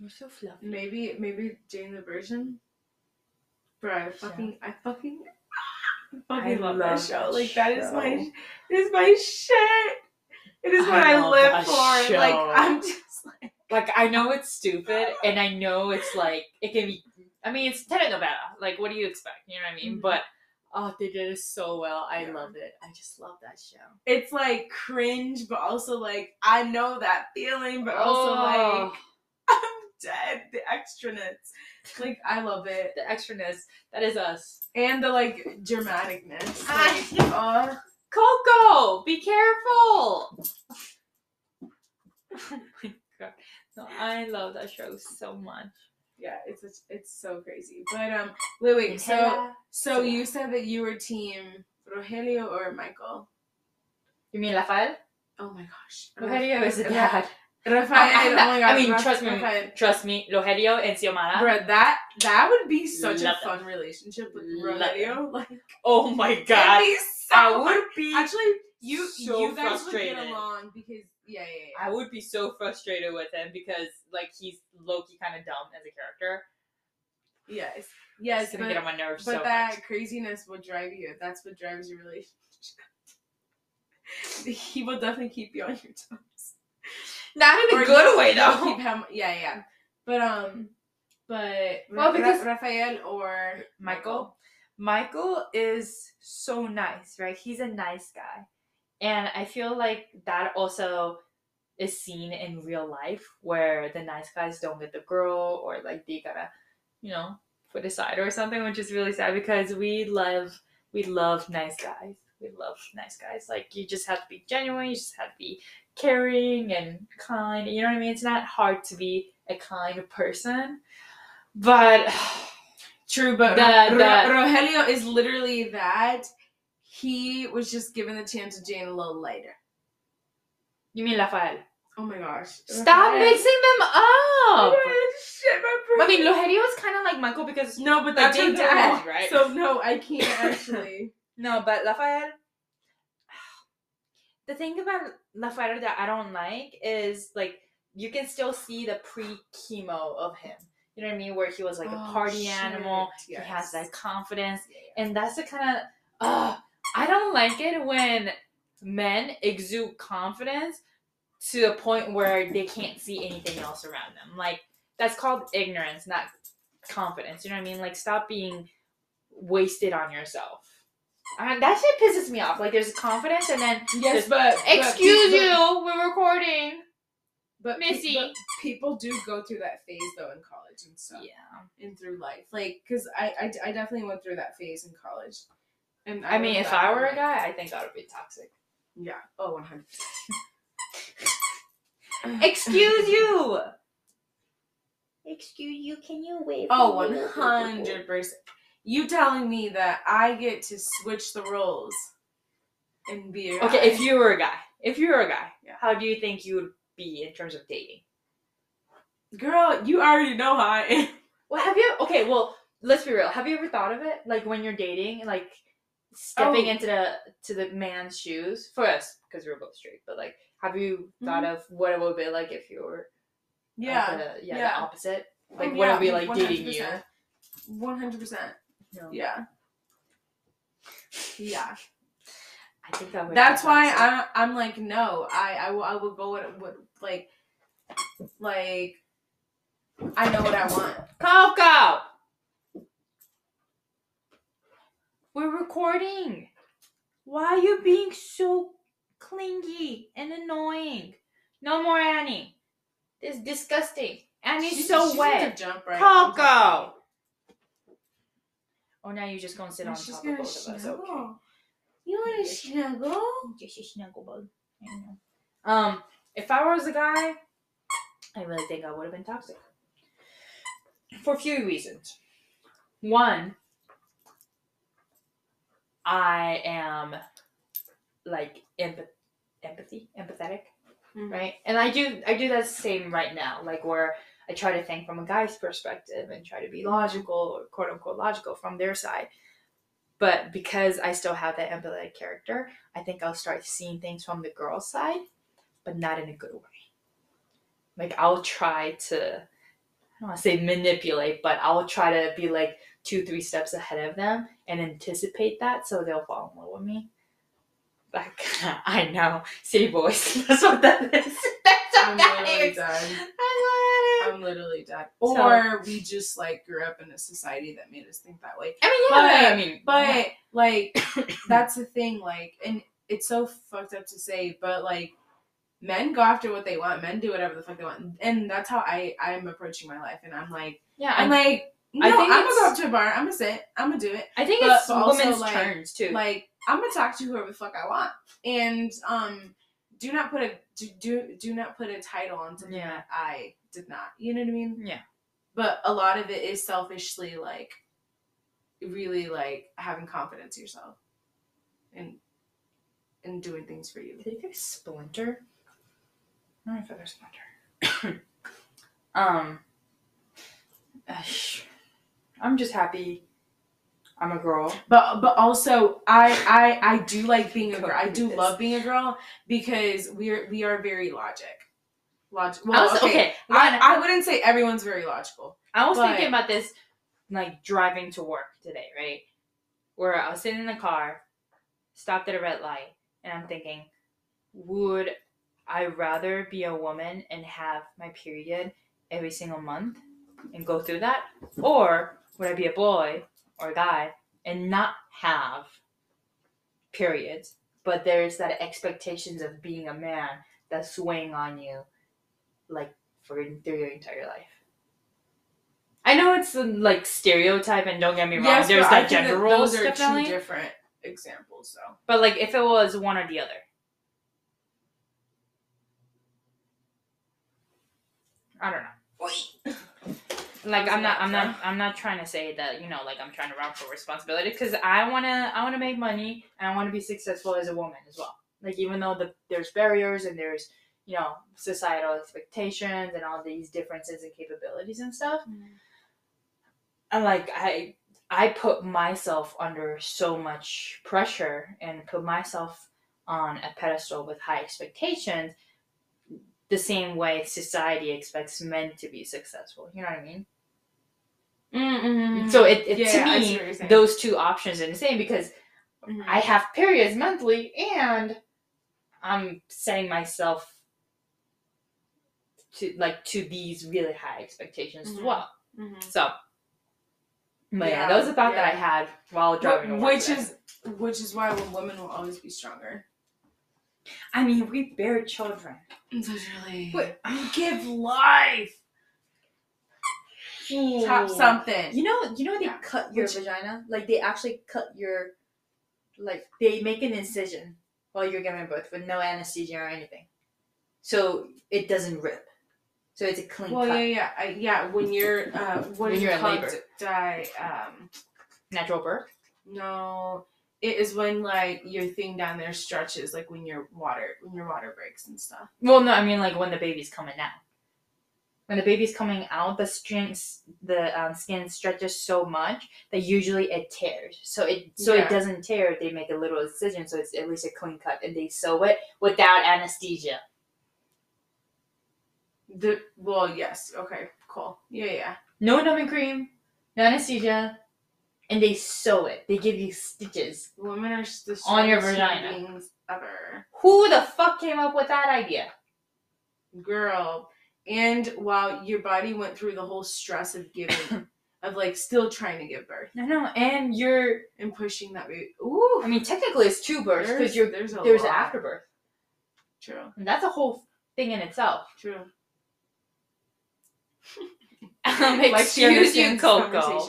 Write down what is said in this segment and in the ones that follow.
You're so fluffy. Maybe Jane the Virgin. Bro, I fucking love that show. Like that is my shit. It is what I live for. Show. Like I'm just like. Like I know it's stupid, and I know it's like it can be. I mean, it's telenovela. Like, what do you expect? You know what I mean? Mm-hmm. But oh, they did it so well. I love it. I just love that show. It's like cringe, but also like I know that feeling, but also like I'm dead. The extraness. Like I love it. The extraness. That is us. And the like dramaticness. Like, Coco, be careful. Oh my god. No, I love that show so much. Yeah, it's so crazy. But wait. So you said that you were team Rogelio or Michael? You mean Rafael? Oh my gosh, Rogelio is a dad. Rafael, oh my god. I mean, trust me, Rogelio and Xiomara. Bro, that would be such a fun relationship with Rogelio. Like, oh my god, I would be actually. You guys would get along because I would be so frustrated with him because like he's low-key kind of dumb as a character. Yes, it's gonna get on my nerves. But so that much. Craziness will drive you. That's what drives your relationship. He will definitely keep you on your toes. Not in a good way though. Keep him, yeah. But because Rafael or Michael is so nice, right? He's a nice guy. And I feel like that also is seen in real life where the nice guys don't get the girl or like they gotta, put aside or something, which is really sad because we love nice guys. We love nice guys. Like you just have to be genuine. You just have to be caring and kind. You know what I mean? It's not hard to be a kind person, but... True, but Rogelio is literally that. He was just given the chance of Jane a little later. You mean Rafael? Oh my gosh. Stop mixing them up! Shit, my brain. I mean, Rogelio is kind of like Michael because... No, but that's her dad, right? So no, I can't actually. No, but Rafael... The thing about Rafael that I don't like is like you can still see the pre-chemo of him. You know what I mean? Where he was like a party animal. Yes. He has that confidence. Yeah. And that's the kind of... I don't like it when men exude confidence to the point where they can't see anything else around them. Like, that's called ignorance, not confidence. You know what I mean? Like, stop being wasted on yourself. That shit pisses me off. Like, there's confidence and then... Yes, Excuse you, we're recording. But Missy. People do go through that phase, though, in college and stuff. Yeah. And through life. Like, because I definitely went through that phase in college. And I mean, if I were a guy, I think that would be toxic. Yeah. Oh, 100%. Excuse you! Excuse you, can you wait? Oh, 100%. You telling me that I get to switch the roles and be a guy. Okay, if you were a guy. Yeah. How do you think you would be in terms of dating? Girl, you already know how I am. Well, let's be real. Have you ever thought of it? Like when you're dating, like stepping into the man's shoes for us, because we're both straight, but like have you thought of what it would be like if you were the opposite? Like what it would be like 100%. Dating you. 100%. Yeah. Yeah. I think that would That's why I'm like, no, I will go with like I know what I want. Coco! We're recording. Why are you being so clingy and annoying? No more Annie. This is disgusting. Annie's so wet. Coco! Oh, now you're just going to sit on top of both of us. Okay. You want to snuggle? Just a snuggle bug. I know. If I was a guy, I really think I would have been toxic. For a few reasons. One, I am like empathetic, mm-hmm. right? And I do that same right now, like where I try to think from a guy's perspective and try to be logical or quote unquote logical from their side. But because I still have that empathetic character, I think I'll start seeing things from the girl's side, but not in a good way. Like, I'll try to don't want to say manipulate, but I'll try to be like 2-3 steps ahead of them and anticipate that so they'll fall in love with me. Like, I know. City boys. That's what that is. That's what that is. Done. I'm literally done. Or we just like grew up in a society that made us think that way. I mean, yeah. But like, that's the thing. Like, and it's so fucked up to say, but like, men go after what they want. Men do whatever the fuck they want, and that's how I'm approaching my life. And I'm like, yeah, I'm like, no, I'm gonna go up to a bar. I'm gonna sit. I'm gonna do it. I think it's women's turns too. Like, I'm gonna talk to whoever the fuck I want, and do not put a title on something that I did not. You know what I mean? Yeah. But a lot of it is selfishly like, really like having confidence in yourself, and doing things for you. Did you get a splinter? My feather splinter. I'm just happy I'm a girl. But also I do like being a girl. I do love being a girl because we are very logical. Well, okay. I wouldn't say everyone's very logical. I was thinking about this like driving to work today, right? Where I was sitting in the car, stopped at a red light, and I'm thinking, would I rather be a woman and have my period every single month and go through that? Or would I be a boy or a guy and not have periods? But there's that expectations of being a man that's weighing on you like through your entire life. I know it's like stereotype, and don't get me wrong, yes, there's that gender roles. Those are definitely two different examples though. But like if it was one or the other. I don't know. Like I'm not trying to say that, you know, like I'm trying to run for responsibility because I wanna make money and I wanna be successful as a woman as well. Like even though there's barriers and there's, you know, societal expectations and all these differences in capabilities and stuff. Mm-hmm. And like I put myself under so much pressure and put myself on a pedestal with high expectations. The same way society expects men to be successful. You know what I mean? Mm-hmm. So to me, those two options are the same because mm-hmm. I have periods monthly and I'm setting myself to these really high expectations mm-hmm. as well. Mm-hmm. So, but yeah, that was a thought that I had while driving. Which is why women will always be stronger. I mean, we bear children. Literally. But give life. Ooh. Top something. You know they cut your vagina? Like, they actually cut your... Like, they make an incision while you're giving birth with no anesthesia or anything. So, it doesn't rip. So, it's a clean cut. Well, yeah, when you're... when you're in labor. Natural birth? No... It is when, like, your thing down there stretches, like, when your water breaks and stuff. Well, no, I mean, like, when the baby's coming out. When the baby's coming out, the skin stretches so much that usually it tears. So it doesn't tear, they make a little incision, so it's at least a clean cut, and they sew it without anesthesia. Yes. Okay, cool. Yeah. No numbing cream, no anesthesia. And they sew it. They give you stitches. Women are the on your vagina. Things ever. Who the fuck came up with that idea? Girl. And while your body went through the whole stress of giving, of like still trying to give birth. No. And you're pushing that baby. Ooh. I mean, technically it's two births because there's an afterbirth. True. And that's a whole thing in itself. True. Excuse you, Coco.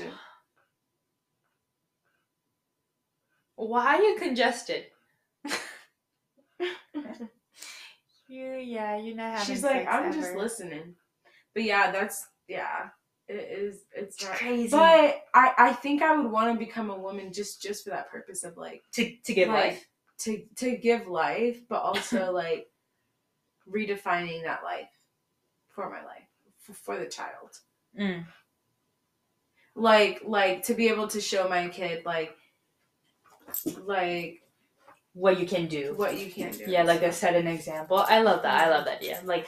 Why are you congested? You're not having. She's like, I'm ever. Just listening. But yeah, it's not crazy. But I think I would want to become a woman just for that purpose of like to give like, life. To give life, but also like redefining that life for my life. For the child. Mm. Like to be able to show my kid like what you can do yeah like I set an example. I love that idea. Like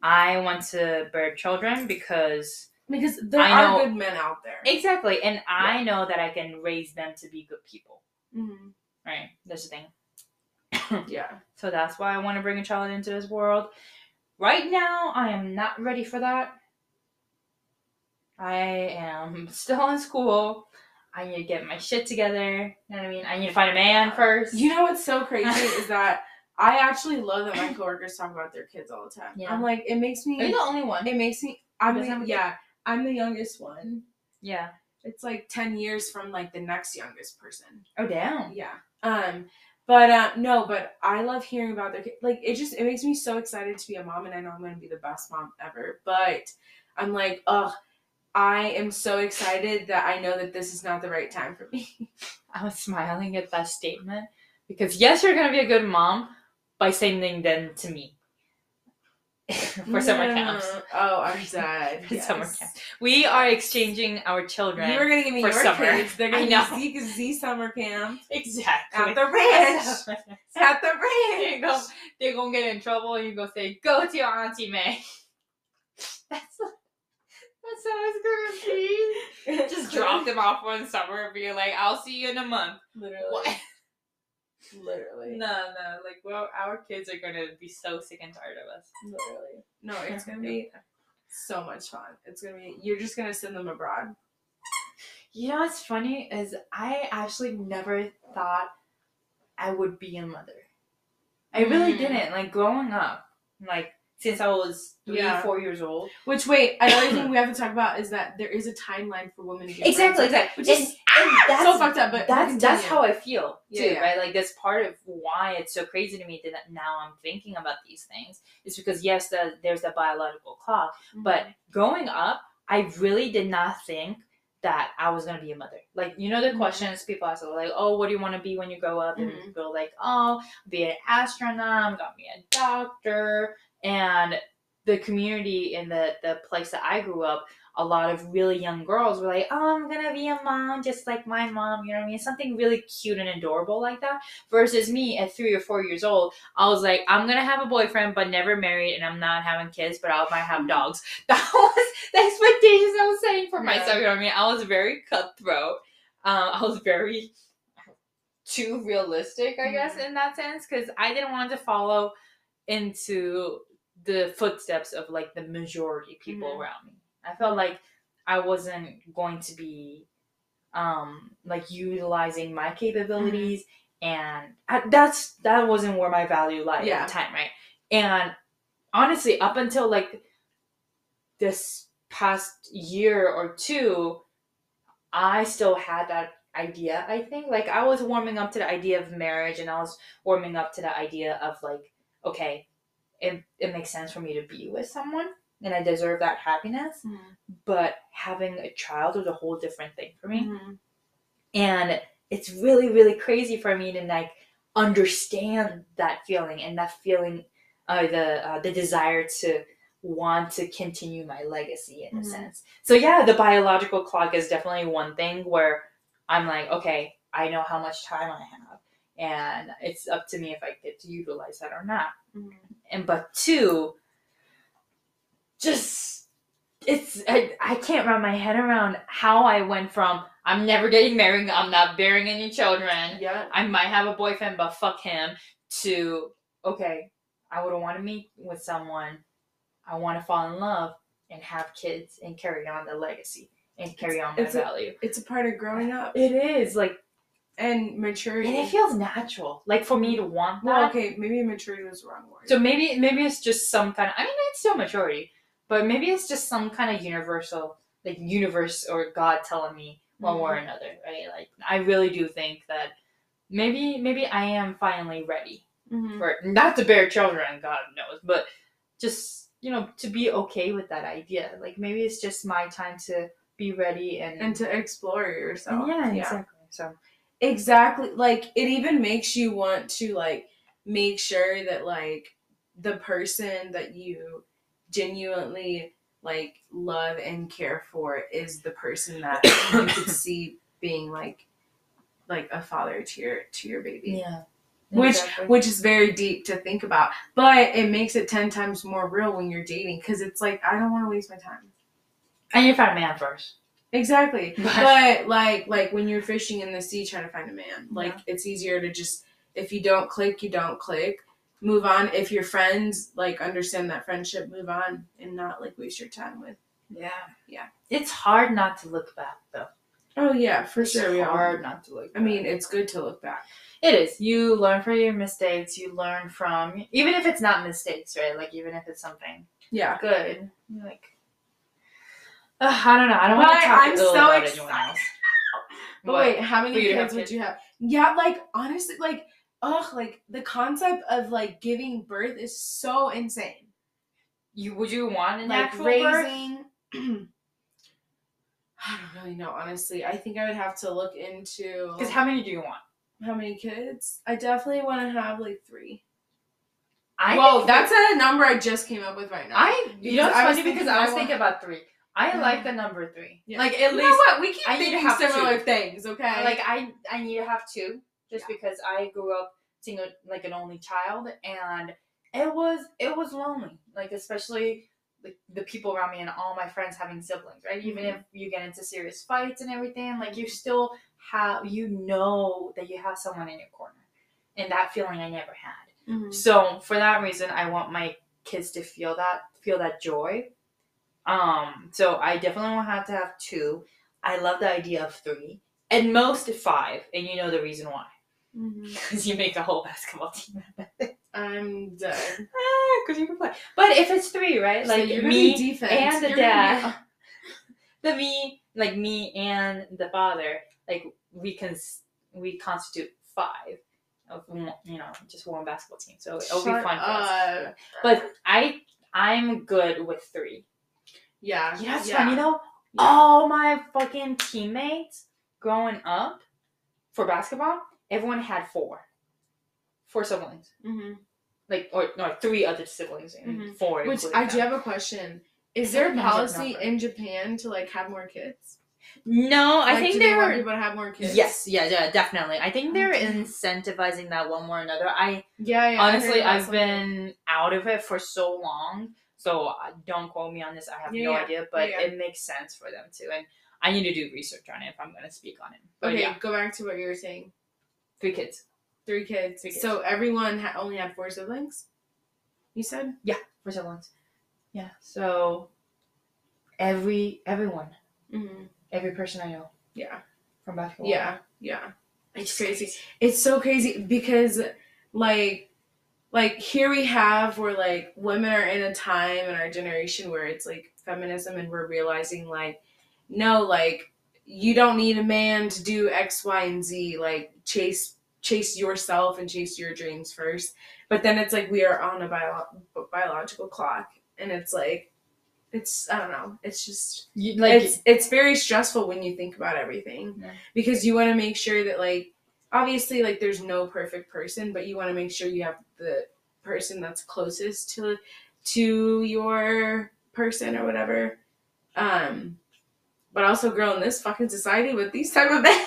I want to bear children because Because there are good men out there. Exactly. And I know that I can raise them to be good people. Mm-hmm. Right? That's the thing. Yeah. So that's why I want to bring a child into this world. Right now, I am not ready for that. I am still in school. I need to get my shit together. You know what I mean? I need to find a man first. You know what's so crazy is that I actually love that my coworkers talk about their kids all the time. Yeah. I'm like, it makes me... Are you the only one? It makes me... I'm the youngest one. Yeah. It's like 10 years from like the next youngest person. Oh, damn. Yeah. But I love hearing about their kids. Like, it makes me so excited to be a mom, and I know I'm going to be the best mom ever. But I'm like, I am so excited that I know that this is not the right time for me. I was smiling at that statement because, yes, you're going to be a good mom by saying then to me. For summer camps. Oh, I'm sad. For summer camps. We are exchanging our children. You were going to give me your summer. Kids. They're going to be Z summer camp. Exactly. At the ranch. At the ranch. They're going to get in trouble and you're going to say, go to your Auntie May. That's how it's going to be. Just drop them off one summer and be like, I'll see you in a month. Literally. What? Literally. No. Like, well, our kids are going to be so sick and tired of us. Literally. No, it's going to be so much fun. It's going to be... You're just going to send them abroad. You know what's funny is I actually never thought I would be a mother. I really didn't. Like, growing up, like, since I was 3 or 4 years old. Which, wait, another thing we have to talk about is that there is a timeline for women to get pregnant. Exactly. Which is... That's so fucked up, but that's how I feel too, right? Like, that's part of why it's so crazy to me that now I'm thinking about these things. It's because yes, there's the biological clock, but growing up, I really did not think that I was gonna be a mother. Like, you know the questions people ask, like, oh, what do you want to be when you grow up? And you go like, oh, be an astronaut, I'm gonna be a doctor, and the community in the place that I grew up. A lot of really young girls were like, oh, I'm going to be a mom just like my mom. You know what I mean? Something really cute and adorable like that. Versus me at 3 or 4 years old, I was like, I'm going to have a boyfriend but never married, and I'm not having kids, but I might have dogs. That was the expectations I was setting for myself. You know what I mean? I was very cutthroat. I was very too realistic, I guess, in that sense, because I didn't want to follow into the footsteps of like the majority of people around me. I felt like I wasn't going to be, like, utilizing my capabilities, and that wasn't where my value lied at the time, right? And honestly, up until, like, this past year or two, I still had that idea, I think. Like, I was warming up to the idea of marriage, and I was warming up to the idea of, like, okay, it makes sense for me to be with someone. And I deserve that happiness. But having a child was a whole different thing for me. And it's really, really crazy for me to, like, understand that feeling. And that feeling, the desire to want to continue my legacy in a sense. So, yeah, the biological clock is definitely one thing where I'm like, okay, I know how much time I have. And it's up to me if I get to utilize that or not. But two... Just, it's, I can't wrap my head around how I went from, I'm never getting married, I'm not bearing any children, I might have a boyfriend, but fuck him, to, okay, I would want to meet with someone, I want to fall in love, and have kids, and carry on the legacy, and carry on my value. It's a part of growing up. It is, like. And maturity. And it feels natural. Like, for me to want that. Well, okay, maybe maturity was the wrong word. So maybe it's just some kind of, I mean, it's still maturity. But maybe it's just some kind of universal, like, universe or God telling me one way or another, right? Like, I really do think that maybe I am finally ready for, not to bear children, God knows, but just, you know, to be okay with that idea. Like, maybe it's just my time to be ready and to explore yourself. Yeah, exactly. So like, it even makes you want to, like, make sure that, like, the person that you genuinely, like, love and care for is the person that you could see being like a father to your baby. Yeah. Exactly. Which is very deep to think about. But it makes it 10 times more real when you're dating, because it's like, I don't want to waste my time. And you find a man first. Exactly. But like when you're fishing in the sea trying to find a man, like it's easier to just, if you don't click, you don't click. Move on. If you're friends, like understand that friendship, move on and not like waste your time with. Yeah. Yeah. It's hard not to look back though. Oh yeah, for sure. It's hard not to look back. I mean, it's good to look back. It is. You learn from your mistakes. You learn from, even if it's not mistakes, right? Like even if it's something. Yeah. Good. You're like, I don't know. I don't want to talk ill about anyone else. But wait, how many kids would you have? Yeah, like honestly, like, ugh, like the concept of like giving birth is so insane. Would you want an like actual raising? Birth? I don't really know, honestly. I think I would have to look into. Because how many do you want? How many kids? I definitely want to have like 3. Whoa, that's a number I just came up with right now. I was thinking about 3. I like the number 3. Yeah. Like at least. You know what? We keep thinking similar things, okay? Like I need to have 2. Just because I grew up seeing like an only child, and it was lonely. Like especially like the people around me and all my friends having siblings, right? Even if you get into serious fights and everything, like you still have, you know, that you have someone in your corner, and that feeling I never had. Mm-hmm. So for that reason, I want my kids to feel that joy. So I definitely want to have 2. I love the idea of 3. At most 5, and you know the reason why. Because you make a whole basketball team. I'm done. Because you can play. But if it's 3, right? Like so me and the dad. Me and the father. Like we constitute 5 of just one basketball team. So it'll be fun for us. But I'm good with 3. Yeah. You know what's funny though? Yeah. All my fucking teammates growing up for basketball, everyone had 4 siblings. Mm-hmm. Like, or no, 3 other siblings and 4. Which I do have a question. Is there a policy in Japan to like have more kids? No, I think they want people to have more kids. Yes, yeah, definitely. I think they're incentivizing that one way or another. Honestly, I've been out of it for so long, so don't quote me on this. I have no idea, but it makes sense for them to. And I need to do research on it if I'm going to speak on it. But okay, go back to what you were saying. 3 kids. 3 kids. 3 kids. So everyone only had 4 siblings? You said? Yeah, 4 siblings. Yeah, so everyone. Mm-hmm. Every person I know. Yeah. From basketball. Yeah, yeah. It's crazy. It's so crazy because, like here we have where, like, women are in a time in our generation where it's, like, feminism and we're realizing, like, no, like, you don't need a man to do X, Y, and Z. Like, chase yourself and chase your dreams first. But then it's like we are on a biological clock. And it's like, I don't know. It's just, it's very stressful when you think about everything. Yeah. Because you want to make sure that, like, obviously, like, there's no perfect person. But you want to make sure you have the person that's closest to your person or whatever. But also, girl, in this fucking society with these type of men,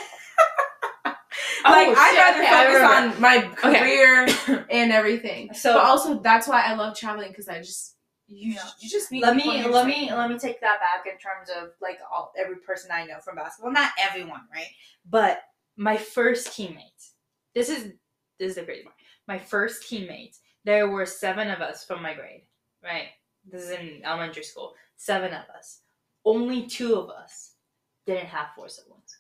I'd rather focus on my career and everything. So, but also, that's why I love traveling because I just you just need. Let me take that back in terms of like every person I know from basketball. Not everyone, right? But my first teammates. This is the crazy part. My first teammates. There were 7 of us from my grade, right? This is in elementary school. 7 of us. Only 2 of us didn't have 4 siblings.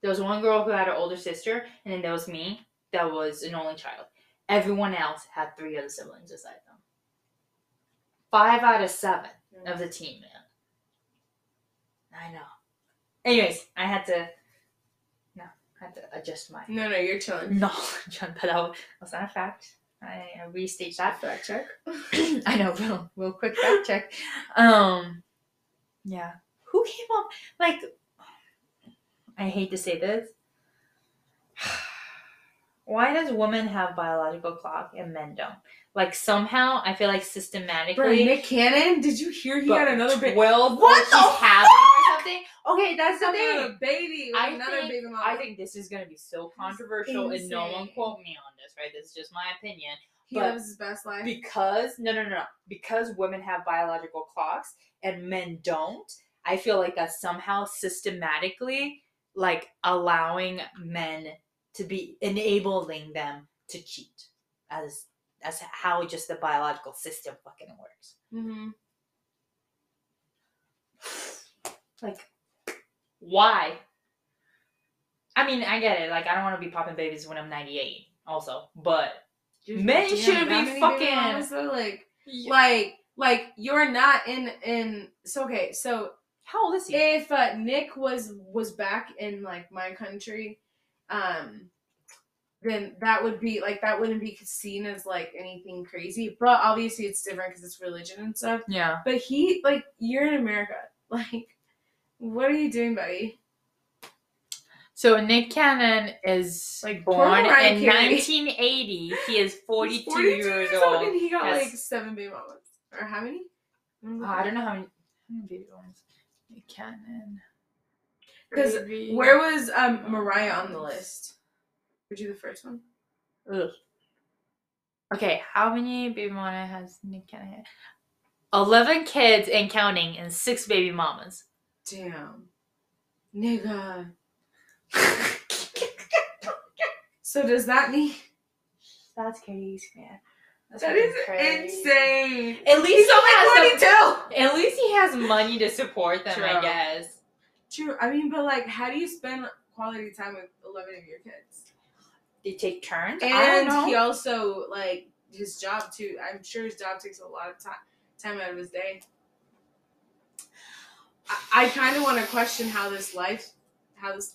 There was one girl who had an older sister, and then there was me that was an only child. Everyone else had 3 other siblings beside them. 5 out of 7 of the team, man. I know. Anyways, I had to... No, I had to adjust my... No, you're chilling. No, that was not a fact. I restaged that fact check. I know, real quick fact check. Yeah. Who came up? Like, I hate to say this. Why does women have biological clock and men don't? Like, somehow, I feel like systematically. Bro, Nick Cannon? Did you hear he had another baby? 12 what the fuck? Or something? Okay, that's the thing. Another baby. I think this is going to be so controversial, and no one quote me on this, right? This is just my opinion. He lives his best life. Because women have biological clocks and men don't, I feel like that's somehow systematically like allowing men to be, enabling them to cheat, as how just the biological system fucking works. Mm-hmm. Like, why? I mean, I get it. Like, I don't want to be popping babies when I'm 98 also, but men shouldn't be fucking... Like, you're not in... So, okay, so... How old is he? If Nick was back in, like, my country, then that would be, like, that wouldn't be seen as, like, anything crazy. But obviously it's different because it's religion and stuff. Yeah. But he, like, you're in America. Like, what are you doing, buddy? So Nick Cannon is like born in 1980. He is 42 years old. And he got like 7 baby mamas. Or how many? I don't know how many baby mamas. Nick Cannon. Because where was Mariah on the list? Were you the first one? Ugh. Okay, how many baby mamas has Nick Cannon had? 11 kids and counting, and 6 baby mamas. Damn, nigga. So does that mean that's crazy, man? That is crazy. Insane. At least at least he has money to support them. True. I guess. True. I mean, but like, how do you spend quality time with 11 of your kids? They take turns, and I don't know. He also like his job too. I'm sure his job takes a lot of time out of his day. I kind of want to question how this lifestyle is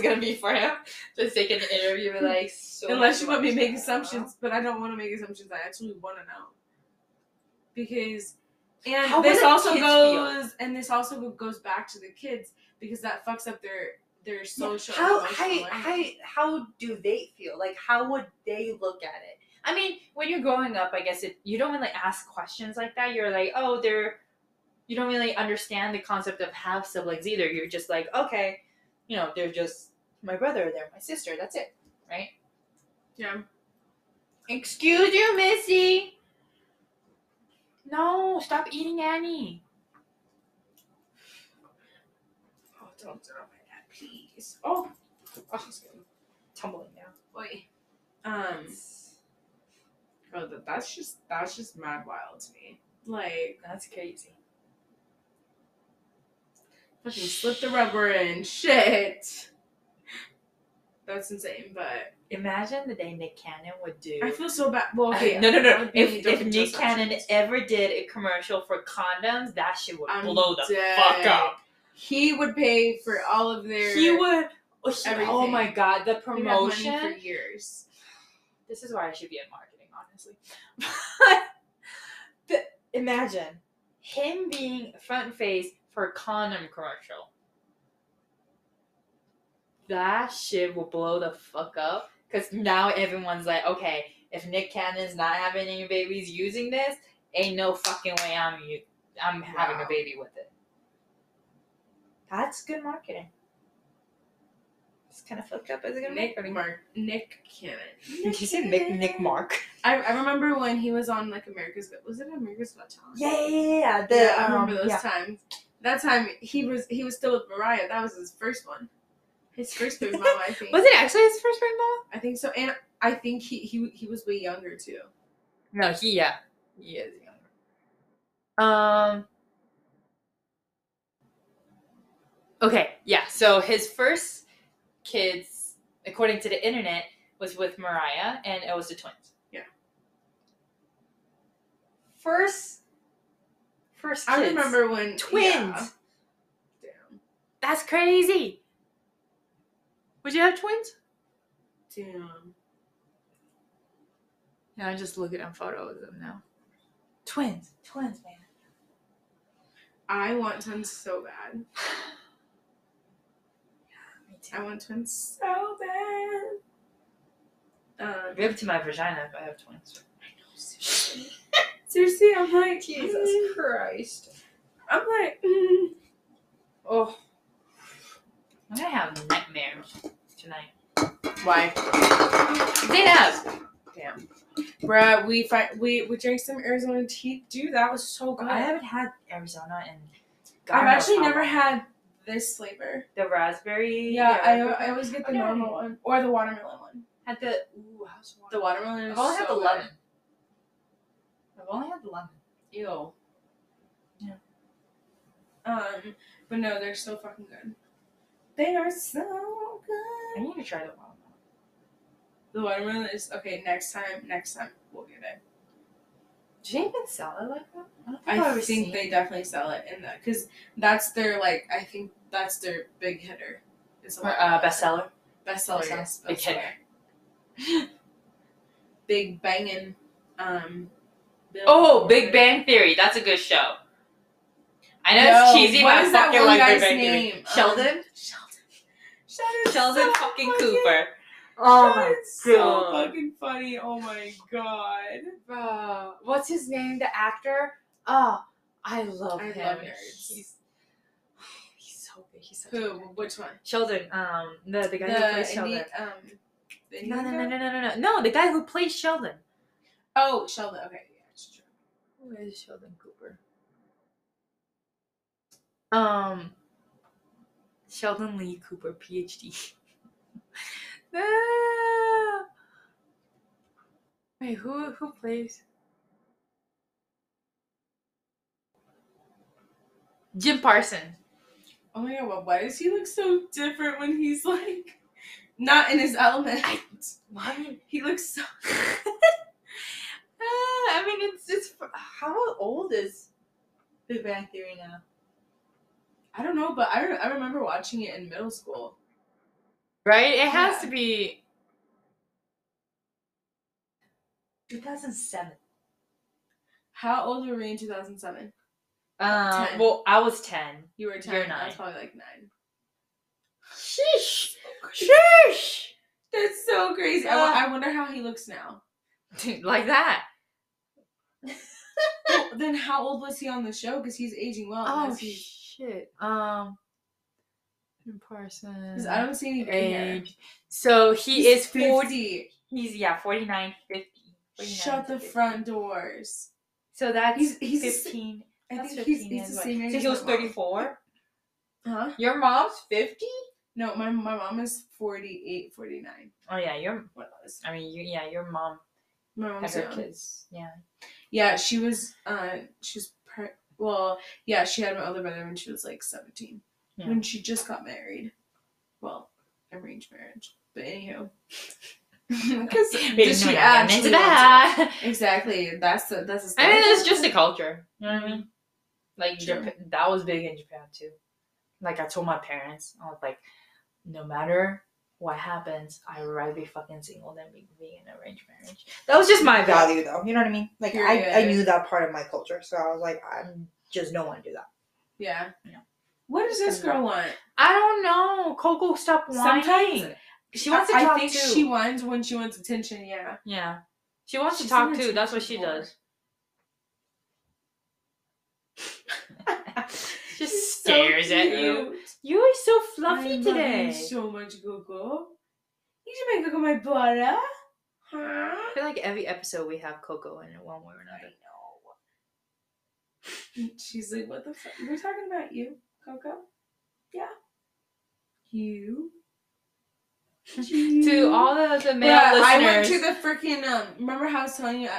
going to be for him. Just take an interview with like... So unless you want me to make assumptions, but I don't want to make assumptions. I actually want to know. Because... And this also goes back to the kids, because that fucks up their social... How do they feel? Like, how would they look at it? I mean, when you're growing up, I guess you don't really ask questions like that. You're like, oh, you don't really understand the concept of half siblings either. You're just like, okay... You know, they're just my brother, they're my sister, that's it, right? Yeah. Excuse you, Missy! No, stop eating Annie. Oh, don't throw my dad, please. Oh, she's getting tumbling now. Wait. Oh, that's just mad wild to me. Like, that's crazy. Fucking slip the rubber in. Shit. That's insane, but... Imagine the day Nick Cannon would do... I feel so bad. Well, okay. No. If Nick Cannon ever did a commercial for condoms, that shit would blow the fuck up. He would pay for all of their... He would... Oh my god, the promotion... Money for years. This is why I should be in marketing, honestly. But imagine him being front face... for a condom commercial. That shit will blow the fuck up. Because now everyone's like, okay, if Nick Cannon's not having any babies using this, ain't no fucking way I'm having a baby with it. That's good marketing. It's kind of fucked up. Is it going to be? Nick Cannon. Did you say Nick Mark? I remember when he was on, like, America's Got Talent? Yeah. I remember those times. That time he was still with Mariah. That was his first one. His first baby mama, I think. Was it actually his first baby mama? I think so, and I think he was way younger too. No, he is younger. Okay, yeah. So his first kids, according to the internet, was with Mariah, and it was the twins. Yeah. First kids. I remember when twins. Yeah. Damn, that's crazy. Would you have twins? Damn. Now I just look at photos of them now. Twins, man. I want twins so bad. Yeah, me too. I want twins so bad. Rip to my vagina if I have twins. I know, seriously. Seriously, I'm like, Jesus Christ. I'm like, oh. I'm gonna have nightmares tonight. Why? Zainab! Damn. Bruh, we drank some Arizona tea. Dude, that was so good. I haven't had Arizona in I've actually never had this flavor. The raspberry? Yeah, I always get the normal one. Or the watermelon one. Had the... Ooh, how's the watermelon? I've only had the lemon. I've only had the lemon. Ew. Yeah. But no, they're so fucking good. They are so good. I need to try the watermelon. The watermelon is... Okay, next time we'll get it. Do they even sell it like that? I think they definitely sell it in that, because that's their, like, I think that's their big hitter. It's bestseller? Bestseller, yes. Big hitter. Big bangin'. Big Bang Theory. That's a good show. I know it's cheesy, but I fucking like Big Bang Theory. Sheldon. Sheldon so fucking Cooper. Oh my god. So fucking funny. Oh my god. Bro. What's his name? The actor? Oh, I love him. I love nerds. He's so good. He's so good. Who? Which one? Sheldon. The guy who plays Sheldon. No, the guy who plays Sheldon. Oh, Sheldon. Okay. Yeah, it's true. Who is Sheldon Cooper? Sheldon Lee Cooper, PhD. Ah. Wait, who plays? Jim Parsons. Oh my god, well, why does he look so different when he's like not in his element? He looks so I mean, it's just, how old is Big Bang Theory now? I don't know, but I remember watching it in middle school. Right? It has to be 2007. How old were we in 2007? 10. Well, I was 10. You were 10. You're 9. I was probably like 9. Sheesh! That's so crazy. I wonder how he looks now. Dude, like that. Well, then how old was he on the show? Because he's aging well. Oh, shit. In person, because I don't see any age. Here. So he's 40. He's 49, 50. 49, shut the 50. Front doors. So that's he's 15. I think he's the same age. So he was 34. Huh? Your mom's 50? No, my mom is 48, 49. Oh yeah, your mom. My mom's had her kids. Yeah. Yeah, she was. She had my older brother when she was like 17. Yeah. When she just got married. Well, arranged marriage. But anywho. Because she actually that. Exactly. That's the story. I mean, it's just a culture. You know what I mean? Like, Japan, that was big in Japan, too. Like, I told my parents, I was like, no matter what happens, I'd rather be fucking single than be in arranged marriage. That was just my value, though. You know what I mean? Like, I knew that part of my culture. So I was like, I just don't want to do that. Yeah. Yeah. What does this girl want? I don't know. Coco, stop whining. Sometimes she wants to talk, too. I think she whines when she wants attention, yeah. Yeah. She wants to talk, too. That's what she does. Just stares at you. You are so fluffy today. I love you so much, Coco. You should make Coco my butter. Huh? I feel like every episode we have Coco in one way or another. I know. She's like, what the fuck? We're talking about you. Coco? Yeah. You. To all of the male listeners. I went to the freaking, remember how I was telling you,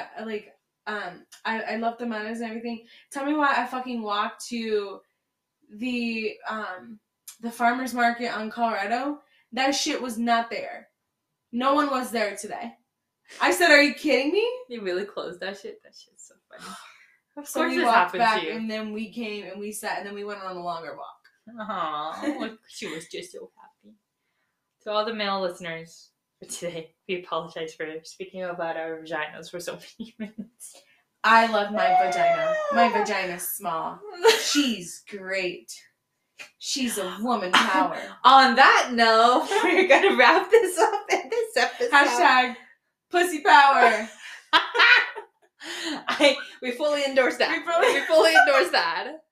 I love the mountains and everything. Tell me why I fucking walked to the farmer's market on Colorado. That shit was not there. No one was there today. I said, are you kidding me? You really closed that shit? That shit's so funny. Of course, so we walked back, and then we came, and we sat, and then we went on a longer walk. Aww, she was just so happy. To all the male listeners for today, we apologize for speaking about our vaginas for so many minutes. I love my vagina. My vagina's small. She's great. She's a woman power. On that note, we're going to wrap this up in this episode. # pussy power. We fully endorse that.